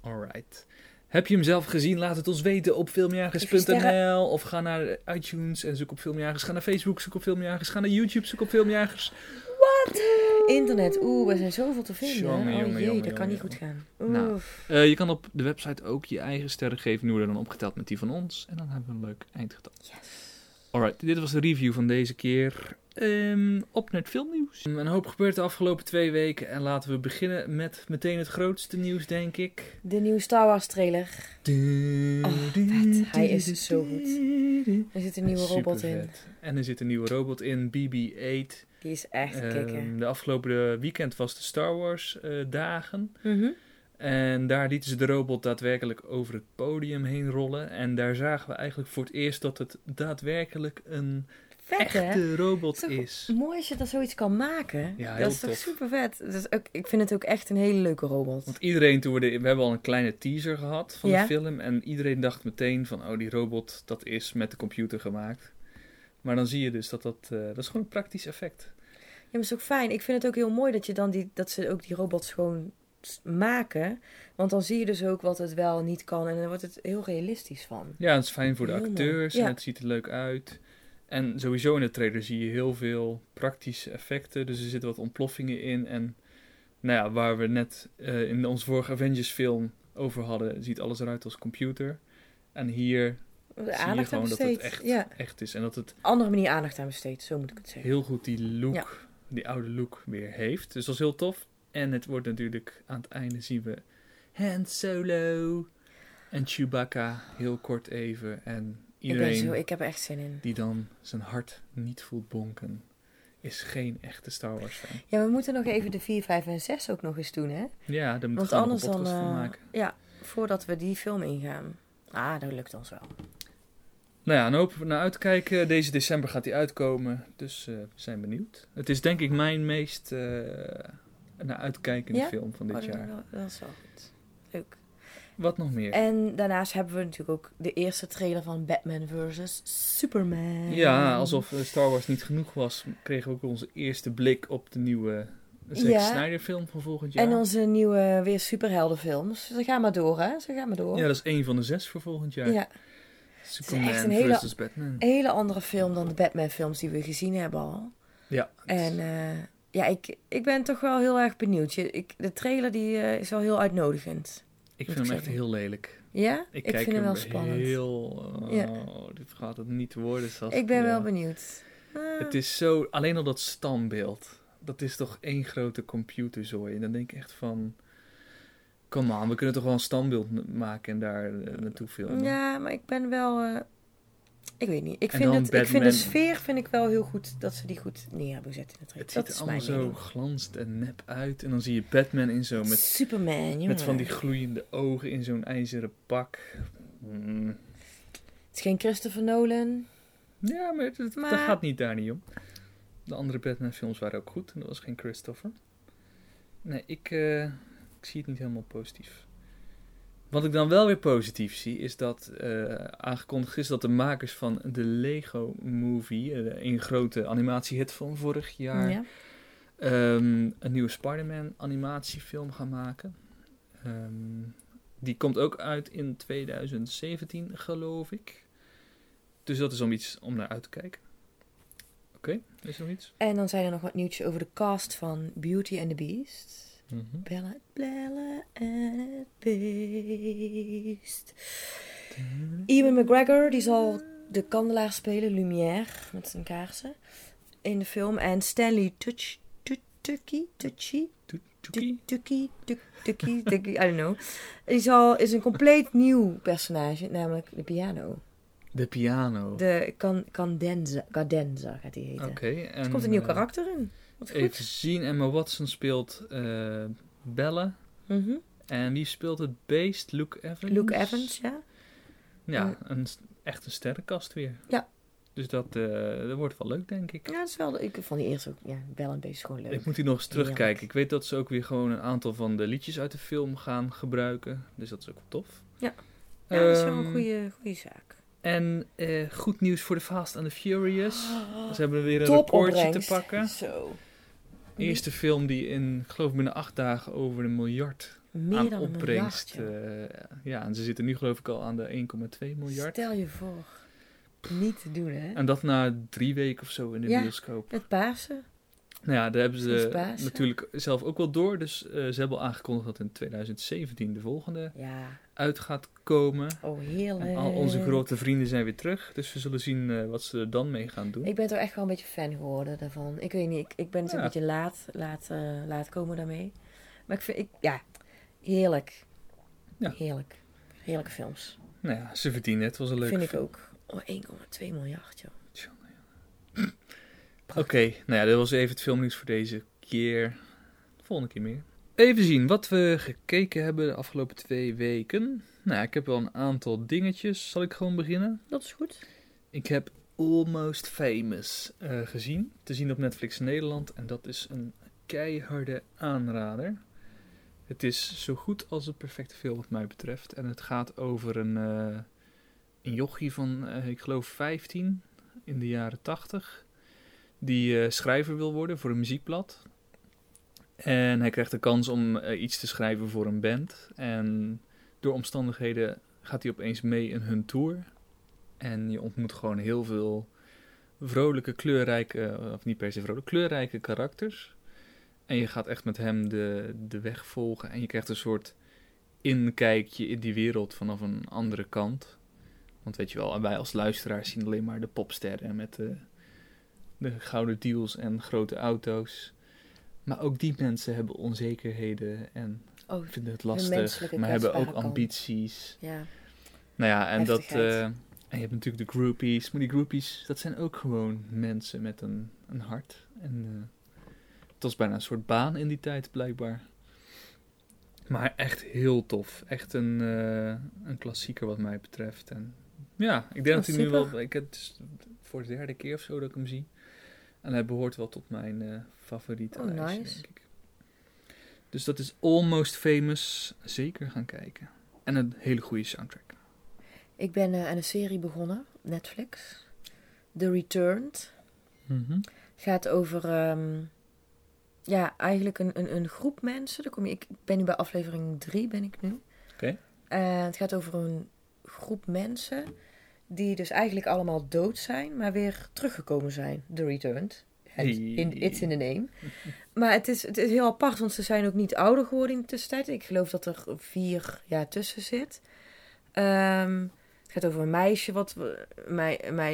Alright. Heb je hem zelf gezien? Laat het ons weten op filmjagers.nl of ga naar iTunes en zoek op Filmjagers. Ga naar Facebook, zoek op Filmjagers. Ga naar YouTube, zoek op Filmjagers. Wat? Internet. We zijn zoveel te vinden. Dat kan niet goed gaan. Nou, je kan op de website ook je eigen sterren geven. Nu dan opgeteld met die van ons. En dan hebben we een leuk eindgetal. Yes. Alright, dit was de review van deze keer. Op naar het filmnieuws. Een hoop gebeurt de afgelopen 2 weken. En laten we beginnen met meteen het grootste nieuws, denk ik. De nieuwe Star Wars trailer. Hij is zo goed. Er zit een nieuwe robot in. En er zit een nieuwe robot in, BB-8. Die is echt kicken. De afgelopen weekend was de Star Wars dagen. Mm-hmm. En daar lieten ze de robot daadwerkelijk over het podium heen rollen. En daar zagen we eigenlijk voor het eerst dat het daadwerkelijk een... echte robot is. Mooi als je dat zoiets kan maken. Ja, dat is toch super vet. Ik vind het ook echt een hele leuke robot. Want iedereen, we hebben al een kleine teaser gehad van de film. En iedereen dacht meteen van, die robot, dat is met de computer gemaakt. Maar dan zie je dus dat is gewoon een praktisch effect. Ja, maar dat is ook fijn. Ik vind het ook heel mooi dat je dan dat ze ook die robots gewoon maken. Want dan zie je dus ook wat het wel niet kan. En dan wordt het heel realistisch van. Ja, het is fijn voor de acteurs. En het ziet er leuk uit. En sowieso in de trailer zie je heel veel praktische effecten. Dus er zitten wat ontploffingen in. En nou ja, waar we net in onze vorige Avengers film over hadden... ziet alles eruit als computer. En hier zie je gewoon dat het echt is. En dat het andere manier aandacht aan besteedt, zo moet ik het zeggen. Heel goed die look, die oude look weer heeft. Dus dat is heel tof. En het wordt natuurlijk aan het einde zien we... Han Solo en Chewbacca heel kort even en... Ik heb er echt zin in. Die dan zijn hart niet voelt bonken, is geen echte Star Wars fan. Ja, we moeten nog even de 4, 5 en 6 ook nog eens doen, hè? Ja, daar moeten we een podcast van maken. Ja, voordat we die film ingaan. Dat lukt ons wel. Nou ja, een hoop naar uitkijken. Deze december gaat die uitkomen, dus we zijn benieuwd. Het is denk ik mijn meest naar uitkijkende film van dit jaar. Dat is wel goed. Leuk. Wat nog meer? En daarnaast hebben we natuurlijk ook de eerste trailer van Batman vs. Superman. Ja, alsof Star Wars niet genoeg was, kregen we ook onze eerste blik op de nieuwe Zack Snyder film van volgend jaar. En onze nieuwe weer superheldenfilms. Ze gaan maar door, hè? Ja, dat is 1 van de 6 voor volgend jaar. Ja. Superman vs. Batman. Een hele andere film dan de Batman films die we gezien hebben al. Ja. En ik ben toch wel heel erg benieuwd. De trailer die is wel heel uitnodigend. Ik vind hem echt heel lelijk. Ja? Ik vind hem wel spannend. Dit gaat het niet worden. Ik ben wel benieuwd. Het is zo... Alleen al dat standbeeld. dat is toch één grote computerzooi. En dan denk ik echt van... Come on, we kunnen toch wel een standbeeld maken en daar naartoe filmen. Ja, maar ik ben wel... ik weet niet. Ik vind de sfeer vind ik wel heel goed dat ze die goed neer hebben gezet in het trailer. Het ziet er allemaal zo glanst en nep uit. En dan zie je Batman in zo met... Superman, jongen. Met van die gloeiende ogen in zo'n ijzeren pak. Mm. Het is geen Christopher Nolan. Ja, maar dat gaat niet daar niet om. De andere Batman films waren ook goed en dat was geen Christopher. Nee, ik zie het niet helemaal positief. Wat ik dan wel weer positief zie is dat aangekondigd is dat de makers van de Lego Movie, een grote animatiehit van vorig jaar, ja, een nieuwe Spider-Man animatiefilm gaan maken. Die komt ook uit in 2017, geloof ik. Dus dat is om iets om naar uit te kijken. Oké, is er nog iets? En dan zijn er nog wat nieuwtjes over de cast van Beauty and the Beast. Mm-hmm. Bella and the Beast. Ewan McGregor, die zal de kandelaar spelen, Lumière, met zijn kaarsen, in de film. En Stanley Tucci, I don't know. Is een compleet nieuw personage, namelijk de piano. De piano. De Cadenza gaat hij heten. Okay, en, er komt een nieuw karakter in. Wat goed. Even zien, Emma Watson speelt Bella. Mm-hmm. En wie speelt het beest? Luke Evans, ja. Ja, echt een sterrenkast weer. Ja. Dus dat wordt wel leuk, denk ik. Ja, dat is wel... Ik vond die eerst ook... Ja, Bella en beest gewoon leuk. Ik moet die nog eens terugkijken. Ja. Ik weet dat ze ook weer gewoon een aantal van de liedjes uit de film gaan gebruiken. Dus dat is ook wel tof. Ja, dat is wel een goede zaak. En goed nieuws voor de Fast and the Furious. Ze hebben weer een recordje te pakken. Zo. Eerste film die in, geloof ik, binnen 8 dagen over 1 miljard meer aan opbrengst. Miljard, ja, en ze zitten nu geloof ik al aan de 1,2 miljard. Stel je voor. Niet te doen, hè? En dat na 3 weken of zo in de bioscoop. Ja, het Pasen. Nou ja, daar hebben ze natuurlijk zelf ook wel door. Dus ze hebben al aangekondigd dat in 2017 de volgende uit gaat komen. Oh, heerlijk. En al onze grote vrienden zijn weer terug. Dus we zullen zien wat ze er dan mee gaan doen. Ik ben toch echt wel een beetje fan geworden daarvan. Ik weet niet, ik ben dus een beetje laat komen daarmee. Maar ik vind, heerlijk. Ja. Heerlijk. Heerlijke films. Nou ja, ze verdienen het. Was een leuk film. Vind ik ook. Oh, 1,2 miljard, joh. Oké, nou ja, dat was even het filmnieuws voor deze keer. De volgende keer meer. Even zien wat we gekeken hebben de afgelopen 2 weken. Nou ja, ik heb wel een aantal dingetjes. Zal ik gewoon beginnen? Dat is goed. Ik heb Almost Famous gezien. Te zien op Netflix Nederland. En dat is een keiharde aanrader. Het is zo goed als een perfecte film wat mij betreft. En het gaat over een jochie van, ik geloof 15 in de jaren 80... die schrijver wil worden voor een muziekblad. En hij krijgt de kans om iets te schrijven voor een band. En door omstandigheden gaat hij opeens mee in hun tour. En je ontmoet gewoon heel veel vrolijke, kleurrijke... of niet per se vrolijke, kleurrijke karakters. En je gaat echt met hem de weg volgen. En je krijgt een soort inkijkje in die wereld vanaf een andere kant. Want weet je wel, wij als luisteraars zien alleen maar de popsterren met... de gouden deals en grote auto's. Maar ook die mensen hebben onzekerheden en vinden het lastig. Maar hebben ook ambities. Ja. Nou ja, en en je hebt natuurlijk de groupies. Maar die groupies, dat zijn ook gewoon mensen met een hart. En het was bijna een soort baan in die tijd, blijkbaar. Maar echt heel tof. Echt een klassieker wat mij betreft. En ja, ik denk dat hij nu wel... Het is voor de 3e keer of zo dat ik hem zie. En hij behoort wel tot mijn favoriete lijstje, denk ik. Dus dat is Almost Famous. Zeker gaan kijken. En een hele goede soundtrack. Ik ben aan een serie begonnen. Netflix. The Returned. Mm-hmm. Gaat over... eigenlijk een groep mensen. Ik ben nu bij aflevering 3 ben ik nu. Oké. Het gaat over een groep mensen... die dus eigenlijk allemaal dood zijn, maar weer teruggekomen zijn. The Returned. It's in the name. Maar het is heel apart, want ze zijn ook niet ouder geworden in de tussentijd. Ik geloof dat er 4 jaar tussen zit. Het gaat over een meisje,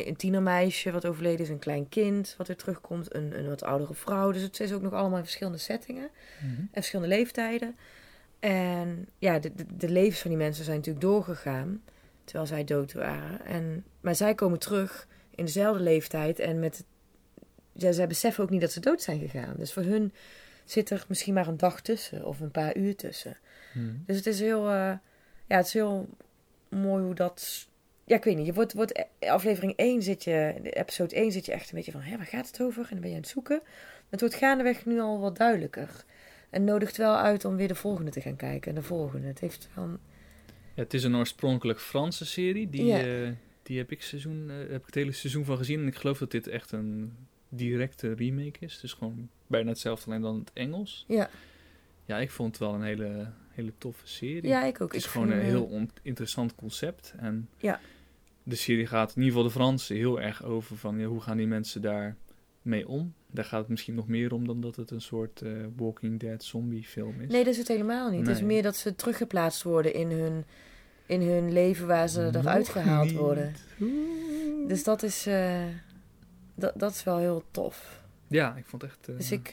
een tienermeisje wat overleden is. Een klein kind wat weer terugkomt. Een wat oudere vrouw. Dus het is ook nog allemaal in verschillende settingen. Mm-hmm. En verschillende leeftijden. En ja, de levens van die mensen zijn natuurlijk doorgegaan. Terwijl zij dood waren. Maar zij komen terug in dezelfde leeftijd. En zij beseffen ook niet dat ze dood zijn gegaan. Dus voor hun zit er misschien maar een dag tussen. Of een paar uur tussen. Mm-hmm. Dus het is heel mooi hoe dat... Ja, ik weet niet. Je wordt aflevering 1 zit je... Episode 1 zit je echt een beetje van... waar gaat het over? En dan ben je aan het zoeken. Het wordt gaandeweg nu al wat duidelijker. En nodigt wel uit om weer de volgende te gaan kijken. En de volgende. Het heeft van... Ja, het is een oorspronkelijk Franse serie. Die heb ik het hele seizoen van gezien. En ik geloof dat dit echt een directe remake is. Dus gewoon bijna hetzelfde, alleen dan het Engels. Ja. Ja, ik vond het wel een hele toffe serie. Ja, ik ook. Het is gewoon een heel interessant concept. En ja. De serie gaat, in ieder geval de Fransen, heel erg over van... Ja, hoe gaan die mensen daar mee om? Daar gaat het misschien nog meer om dan dat het een soort Walking Dead zombie film is. Nee, dat is het helemaal niet. Nee. Het is meer dat ze teruggeplaatst worden in hun leven waar ze eruit gehaald worden. Dus dat is... dat is wel heel tof. Ja, ik vond het echt... Dus ik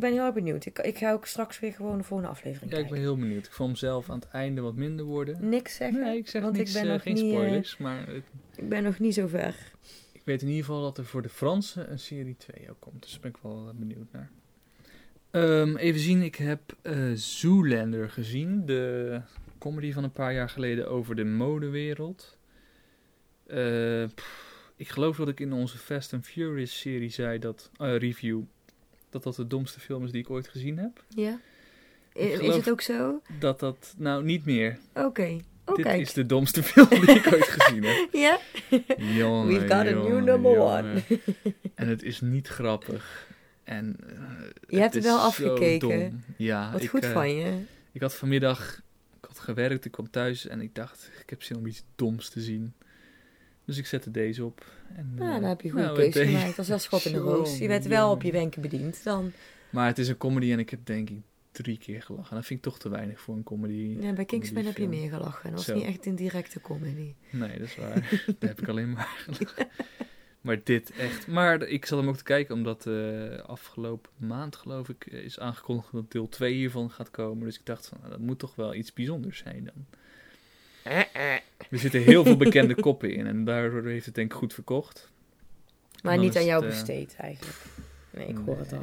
ben heel erg benieuwd. Ik ga ook straks weer gewoon de volgende aflevering kijken. Ja, ik ben heel benieuwd. Ik vond mezelf aan het einde wat minder worden. Niks zeggen. Nee, ik zeg want niks, ik ben nog geen spoilers. Ik ben nog niet zo ver. Ik weet in ieder geval dat er voor de Fransen een serie 2 ook komt. Dus daar ben ik wel benieuwd naar. Even zien, ik heb Zoolander gezien. De comedy van een paar jaar geleden over de modewereld. Ik geloof dat ik in onze Fast and Furious serie zei dat de domste film is die ik ooit gezien heb. Ja. Is het ook zo? Dat nou niet meer. Oké. Oh, dit kijk. Is de domste film die ik ooit gezien heb. Ja. Jongen, we've got a new number 1. En het is niet grappig. En je hebt het wel afgekeken. Ja. Wat goed van je. Ik had vanmiddag gewerkt, ik kwam thuis en ik dacht ik heb zin om iets doms te zien. Dus ik zette deze op. En, dan heb je goede keuze gemaakt. Dat is wel schot in de roos. Je werd wel op je wenken bediend. Dan. Maar het is een comedy en ik heb denk ik 3 keer gelachen. Dat vind ik toch te weinig voor een comedy. Ja, bij Kingsman heb je meer gelachen. Dat was niet echt een directe comedy. Nee, dat is waar. Daar heb ik alleen maar gelachen. Maar dit echt. Maar ik zat hem ook te kijken omdat afgelopen maand geloof ik is aangekondigd dat deel 2 hiervan gaat komen. Dus ik dacht van dat moet toch wel iets bijzonders zijn dan. Er zitten heel veel bekende koppen in. En daardoor heeft het denk ik goed verkocht. Maar niet aan jou besteed eigenlijk. Nee, ik hoor het al.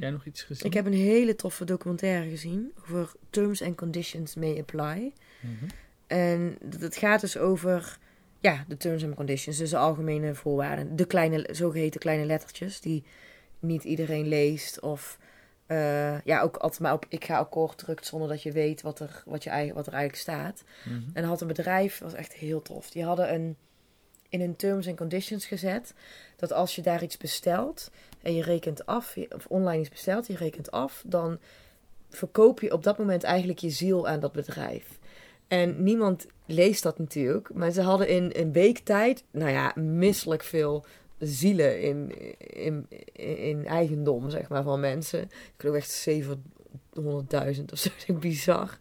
Jij nog iets gezien? Ik heb een hele toffe documentaire gezien. Over Terms and Conditions May Apply. Mm-hmm. En dat gaat dus over... Ja, de Terms and Conditions. Dus de algemene voorwaarden. De kleine, zogeheten kleine lettertjes. Die niet iedereen leest of... ook altijd maar op ik ga akkoord drukt zonder dat je weet wat er eigenlijk staat. Mm-hmm. En had een bedrijf, was echt heel tof. Die hadden in hun terms and conditions gezet dat als je daar iets bestelt en je rekent af, of online iets bestelt, je rekent af, dan verkoop je op dat moment eigenlijk je ziel aan dat bedrijf. En niemand leest dat natuurlijk, maar ze hadden in een week tijd, misselijk veel zielen in eigendom, zeg maar, van mensen. Ik geloof echt 700.000 of zo. Bizar.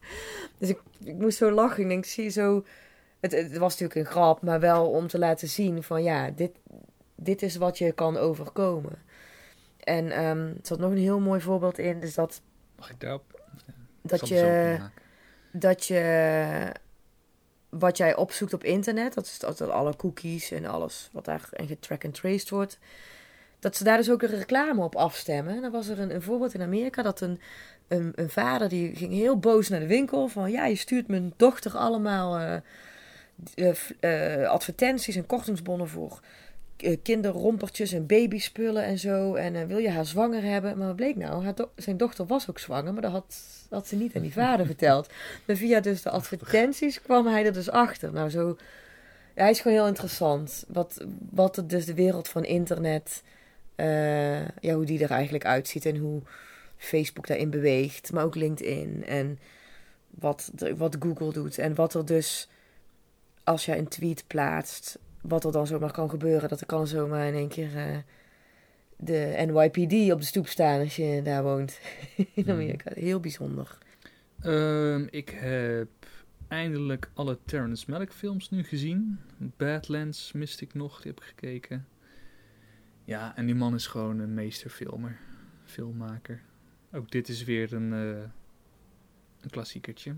Dus ik moest zo lachen. Ik denk, zie je zo... Het was natuurlijk een grap, maar wel om te laten zien van ja, dit is wat je kan overkomen. En er zat nog een heel mooi voorbeeld in. Dus dat... Mag ik daarop? Dat je... Wat jij opzoekt op internet, dat is dat alle cookies en alles wat daar en getrack en traced wordt, dat ze daar dus ook de reclame op afstemmen. En dan was er een voorbeeld in Amerika dat een vader die ging heel boos naar de winkel van ja, je stuurt mijn dochter allemaal advertenties en kortingsbonnen voor kinderrompertjes en babyspullen en zo. En wil je haar zwanger hebben? Maar wat bleek nou? Zijn dochter was ook zwanger, maar dat had ze niet aan die vader verteld. Maar via dus de advertenties kwam hij er dus achter. Nou, zo... Ja, hij is gewoon heel interessant. Wat het dus de wereld van internet... hoe die er eigenlijk uitziet en hoe Facebook daarin beweegt. Maar ook LinkedIn en wat Google doet. En wat er dus... Als jij een tweet plaatst... Wat er dan zomaar kan gebeuren. Dat er kan zomaar in één keer de NYPD op de stoep staan als je daar woont in Amerika. Heel bijzonder. Ik heb eindelijk alle Terrence Malick films nu gezien. Badlands miste ik nog, die heb ik gekeken. Ja, en die man is gewoon een meesterfilmer. Filmmaker. Ook dit is weer een klassiekertje.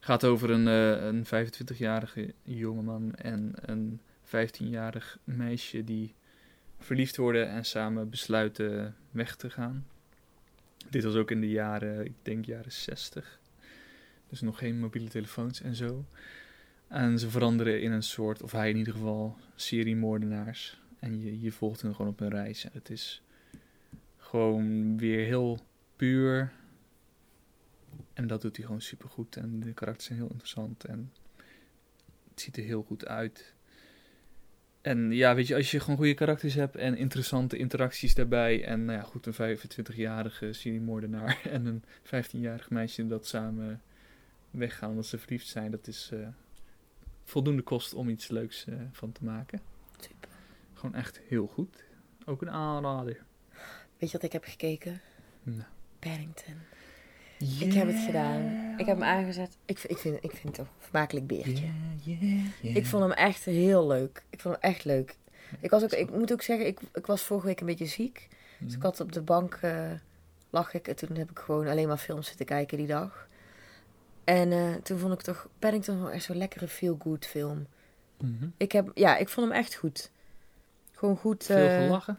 Gaat over een 25-jarige jongeman en een 15-jarig meisje die verliefd worden en samen besluiten weg te gaan. Dit was ook in de jaren, ik denk jaren 60. Dus nog geen mobiele telefoons en zo. En ze veranderen in een soort, of hij in ieder geval, seriemoordenaars. En je volgt hen gewoon op een reis. En het is gewoon weer heel puur. En dat doet hij gewoon supergoed. En de karakters zijn heel interessant. En het ziet er heel goed uit. En ja, weet je, als je gewoon goede karakters hebt en interessante interacties daarbij. En nou ja, goed, een 25-jarige seriemoordenaar en een 15-jarig meisje dat samen weggaan omdat ze verliefd zijn. Dat is voldoende kost om iets leuks van te maken. Super. Gewoon echt heel goed. Ook een aanrader. Weet je wat ik heb gekeken? Nou. Paddington. Yeah. Ik heb het gedaan. Ik heb hem aangezet. Ik vind het een vermakelijk beertje. Yeah, yeah, yeah. Ik vond hem echt heel leuk. Ik was ook, ik moet ook zeggen, ik was vorige week een beetje ziek. Mm. Dus ik had op de bank, lag ik. En toen heb ik gewoon alleen maar films zitten kijken die dag. En toen vond ik toch Paddington wel echt zo'n lekkere feel-good film. Mm-hmm. Ik vond hem echt goed. Gewoon goed. Veel gelachen?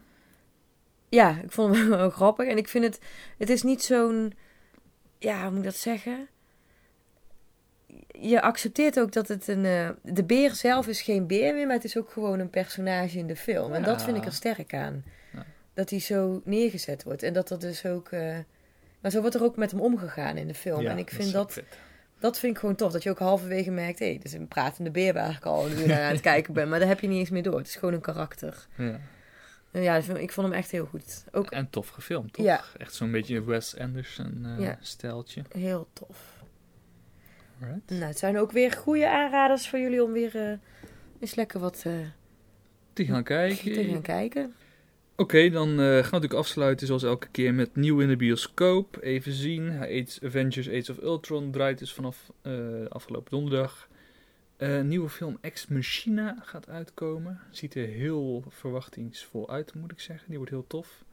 Ja, ik vond hem wel grappig. En ik vind het is niet zo'n... Ja, hoe moet ik dat zeggen? Je accepteert ook dat het de beer zelf is geen beer meer, maar het is ook gewoon een personage in de film. Ja. En dat vind ik er sterk aan. Ja. Dat hij zo neergezet wordt. En dat dus ook... maar zo wordt er ook met hem omgegaan in de film. Ja, en ik vind dat vind ik gewoon tof. Dat je ook halverwege merkt, hé, dit is een pratende beer waar ik al een uur naar aan het kijken ben. Maar daar heb je niet eens meer door. Het is gewoon een karakter. Ja. Ja, ik vond hem echt heel goed. Ook... En tof gefilmd, toch? Ja. Echt zo'n beetje een Wes Anderson-stijltje. Ja. Heel tof. Alright. Nou, het zijn ook weer goede aanraders voor jullie om weer eens lekker wat te gaan kijken. Oké, dan gaan we natuurlijk afsluiten zoals elke keer met Nieuw in de Bioscoop. Even zien. Avengers: Age of Ultron draait dus vanaf afgelopen donderdag. Nieuwe film Ex Machina gaat uitkomen. Ziet er heel verwachtingsvol uit, moet ik zeggen. Die wordt heel tof.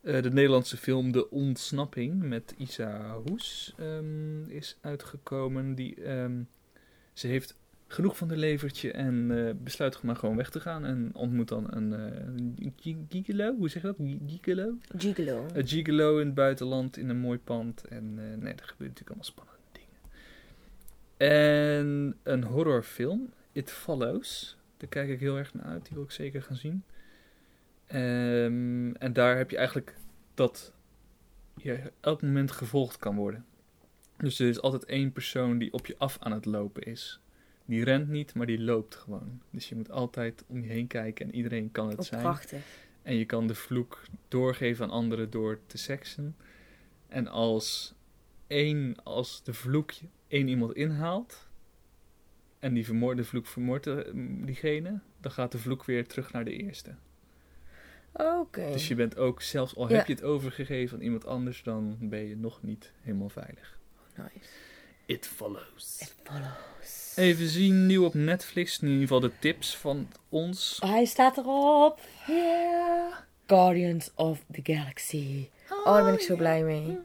De Nederlandse film De Ontsnapping met Isa Hoes is uitgekomen. Ze heeft genoeg van haar levertje en besluit maar gewoon weg te gaan. En ontmoet dan een gigolo. Hoe zeg je dat? Gigolo? Gigolo. Een gigolo in het buitenland in een mooi pand. En nee, dat gebeurt natuurlijk allemaal spannend. En een horrorfilm, It Follows. Daar kijk ik heel erg naar uit, die wil ik zeker gaan zien. En daar heb je eigenlijk dat je elk moment gevolgd kan worden. Dus er is altijd één persoon die op je af aan het lopen is. Die rent niet, maar die loopt gewoon. Dus je moet altijd om je heen kijken en iedereen kan het zijn. Prachtig. En je kan de vloek doorgeven aan anderen door te seksen. En als de vloek... Eén iemand inhaalt en de vloek vermoordt diegene, dan gaat de vloek weer terug naar de eerste. Oké. Dus je bent ook, zelfs al heb je het overgegeven aan iemand anders, dan ben je nog niet helemaal veilig. Nice. It follows. Even zien, nieuw op Netflix, in ieder geval de tips van ons. Hij staat erop. Yeah. Guardians of the Galaxy. Oh, daar ben ik zo blij mee.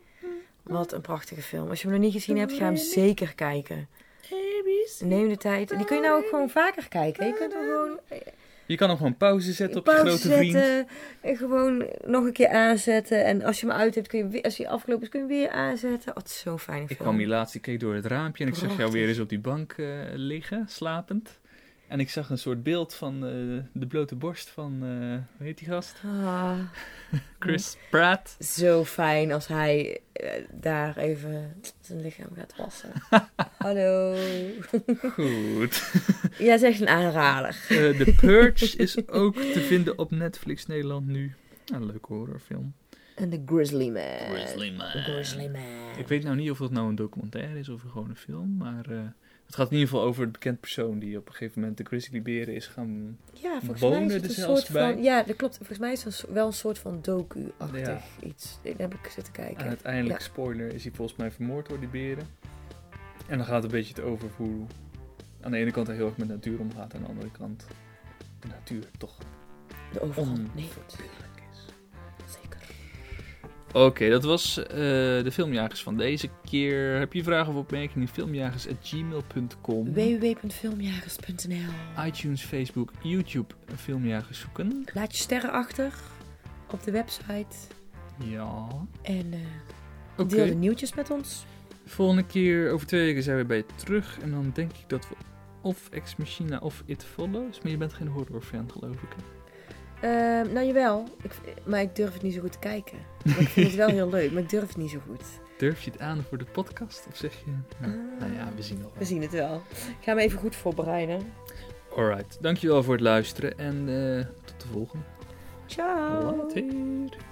Wat een prachtige film. Als je hem nog niet gezien hebt, ga hem zeker kijken. Neem de tijd. En die kun je nou ook gewoon vaker kijken. Je kan hem gewoon pauze zetten op je grote vriend. En gewoon nog een keer aanzetten. En als je hem uit hebt, als hij afgelopen is, kun je hem weer aanzetten. Oh, het is zo'n fijne film. Ik kwam hier laatst, ik keek door het raampje en ik zag jou weer eens op die bank liggen, slapend. En ik zag een soort beeld van de blote borst van, hoe heet die gast? Ah. Chris Pratt. Zo fijn als hij daar even zijn lichaam gaat wassen. Hallo. Goed. Jij zegt een aanrader. The Purge is ook te vinden op Netflix Nederland nu. Een leuke horrorfilm. En de Grizzly Man. Ik weet nou niet of dat nou een documentaire is of gewoon een film, maar... Het gaat in ieder geval over een bekend persoon die op een gegeven moment de grizzlyberen is gaan wonen er zelfs bij. Ja, dat klopt. Volgens mij is het wel een soort van docu-achtig iets. Daar heb ik zitten kijken. En uiteindelijk, spoiler, is hij volgens mij vermoord door die beren. En dan gaat het een beetje het over hoe aan de ene kant er heel erg met natuur omgaat, aan de andere kant de natuur toch de onverbiddelijk is. Zeker. Oké, dat was de Filmjagers van deze keer. Heb je vragen of opmerkingen? Filmjagers@gmail.com, www.filmjagers.nl, iTunes, Facebook, YouTube, Filmjagers zoeken. Laat je sterren achter op de website. Ja. En deel de nieuwtjes met ons. Volgende keer, over 2 weken zijn we bij je terug. En dan denk ik dat we of Ex Machina of It Follows. Maar je bent geen horrorfan, geloof ik. Nou, jawel. Maar ik durf het niet zo goed te kijken. Maar ik vind het wel heel leuk, maar ik durf het niet zo goed. Durf je het aan voor de podcast? Of zeg je... Nou ja, we zien het wel. We zien het wel. Ik ga me even goed voorbereiden. Alright. Dankjewel voor het luisteren. En tot de volgende. Ciao. Later.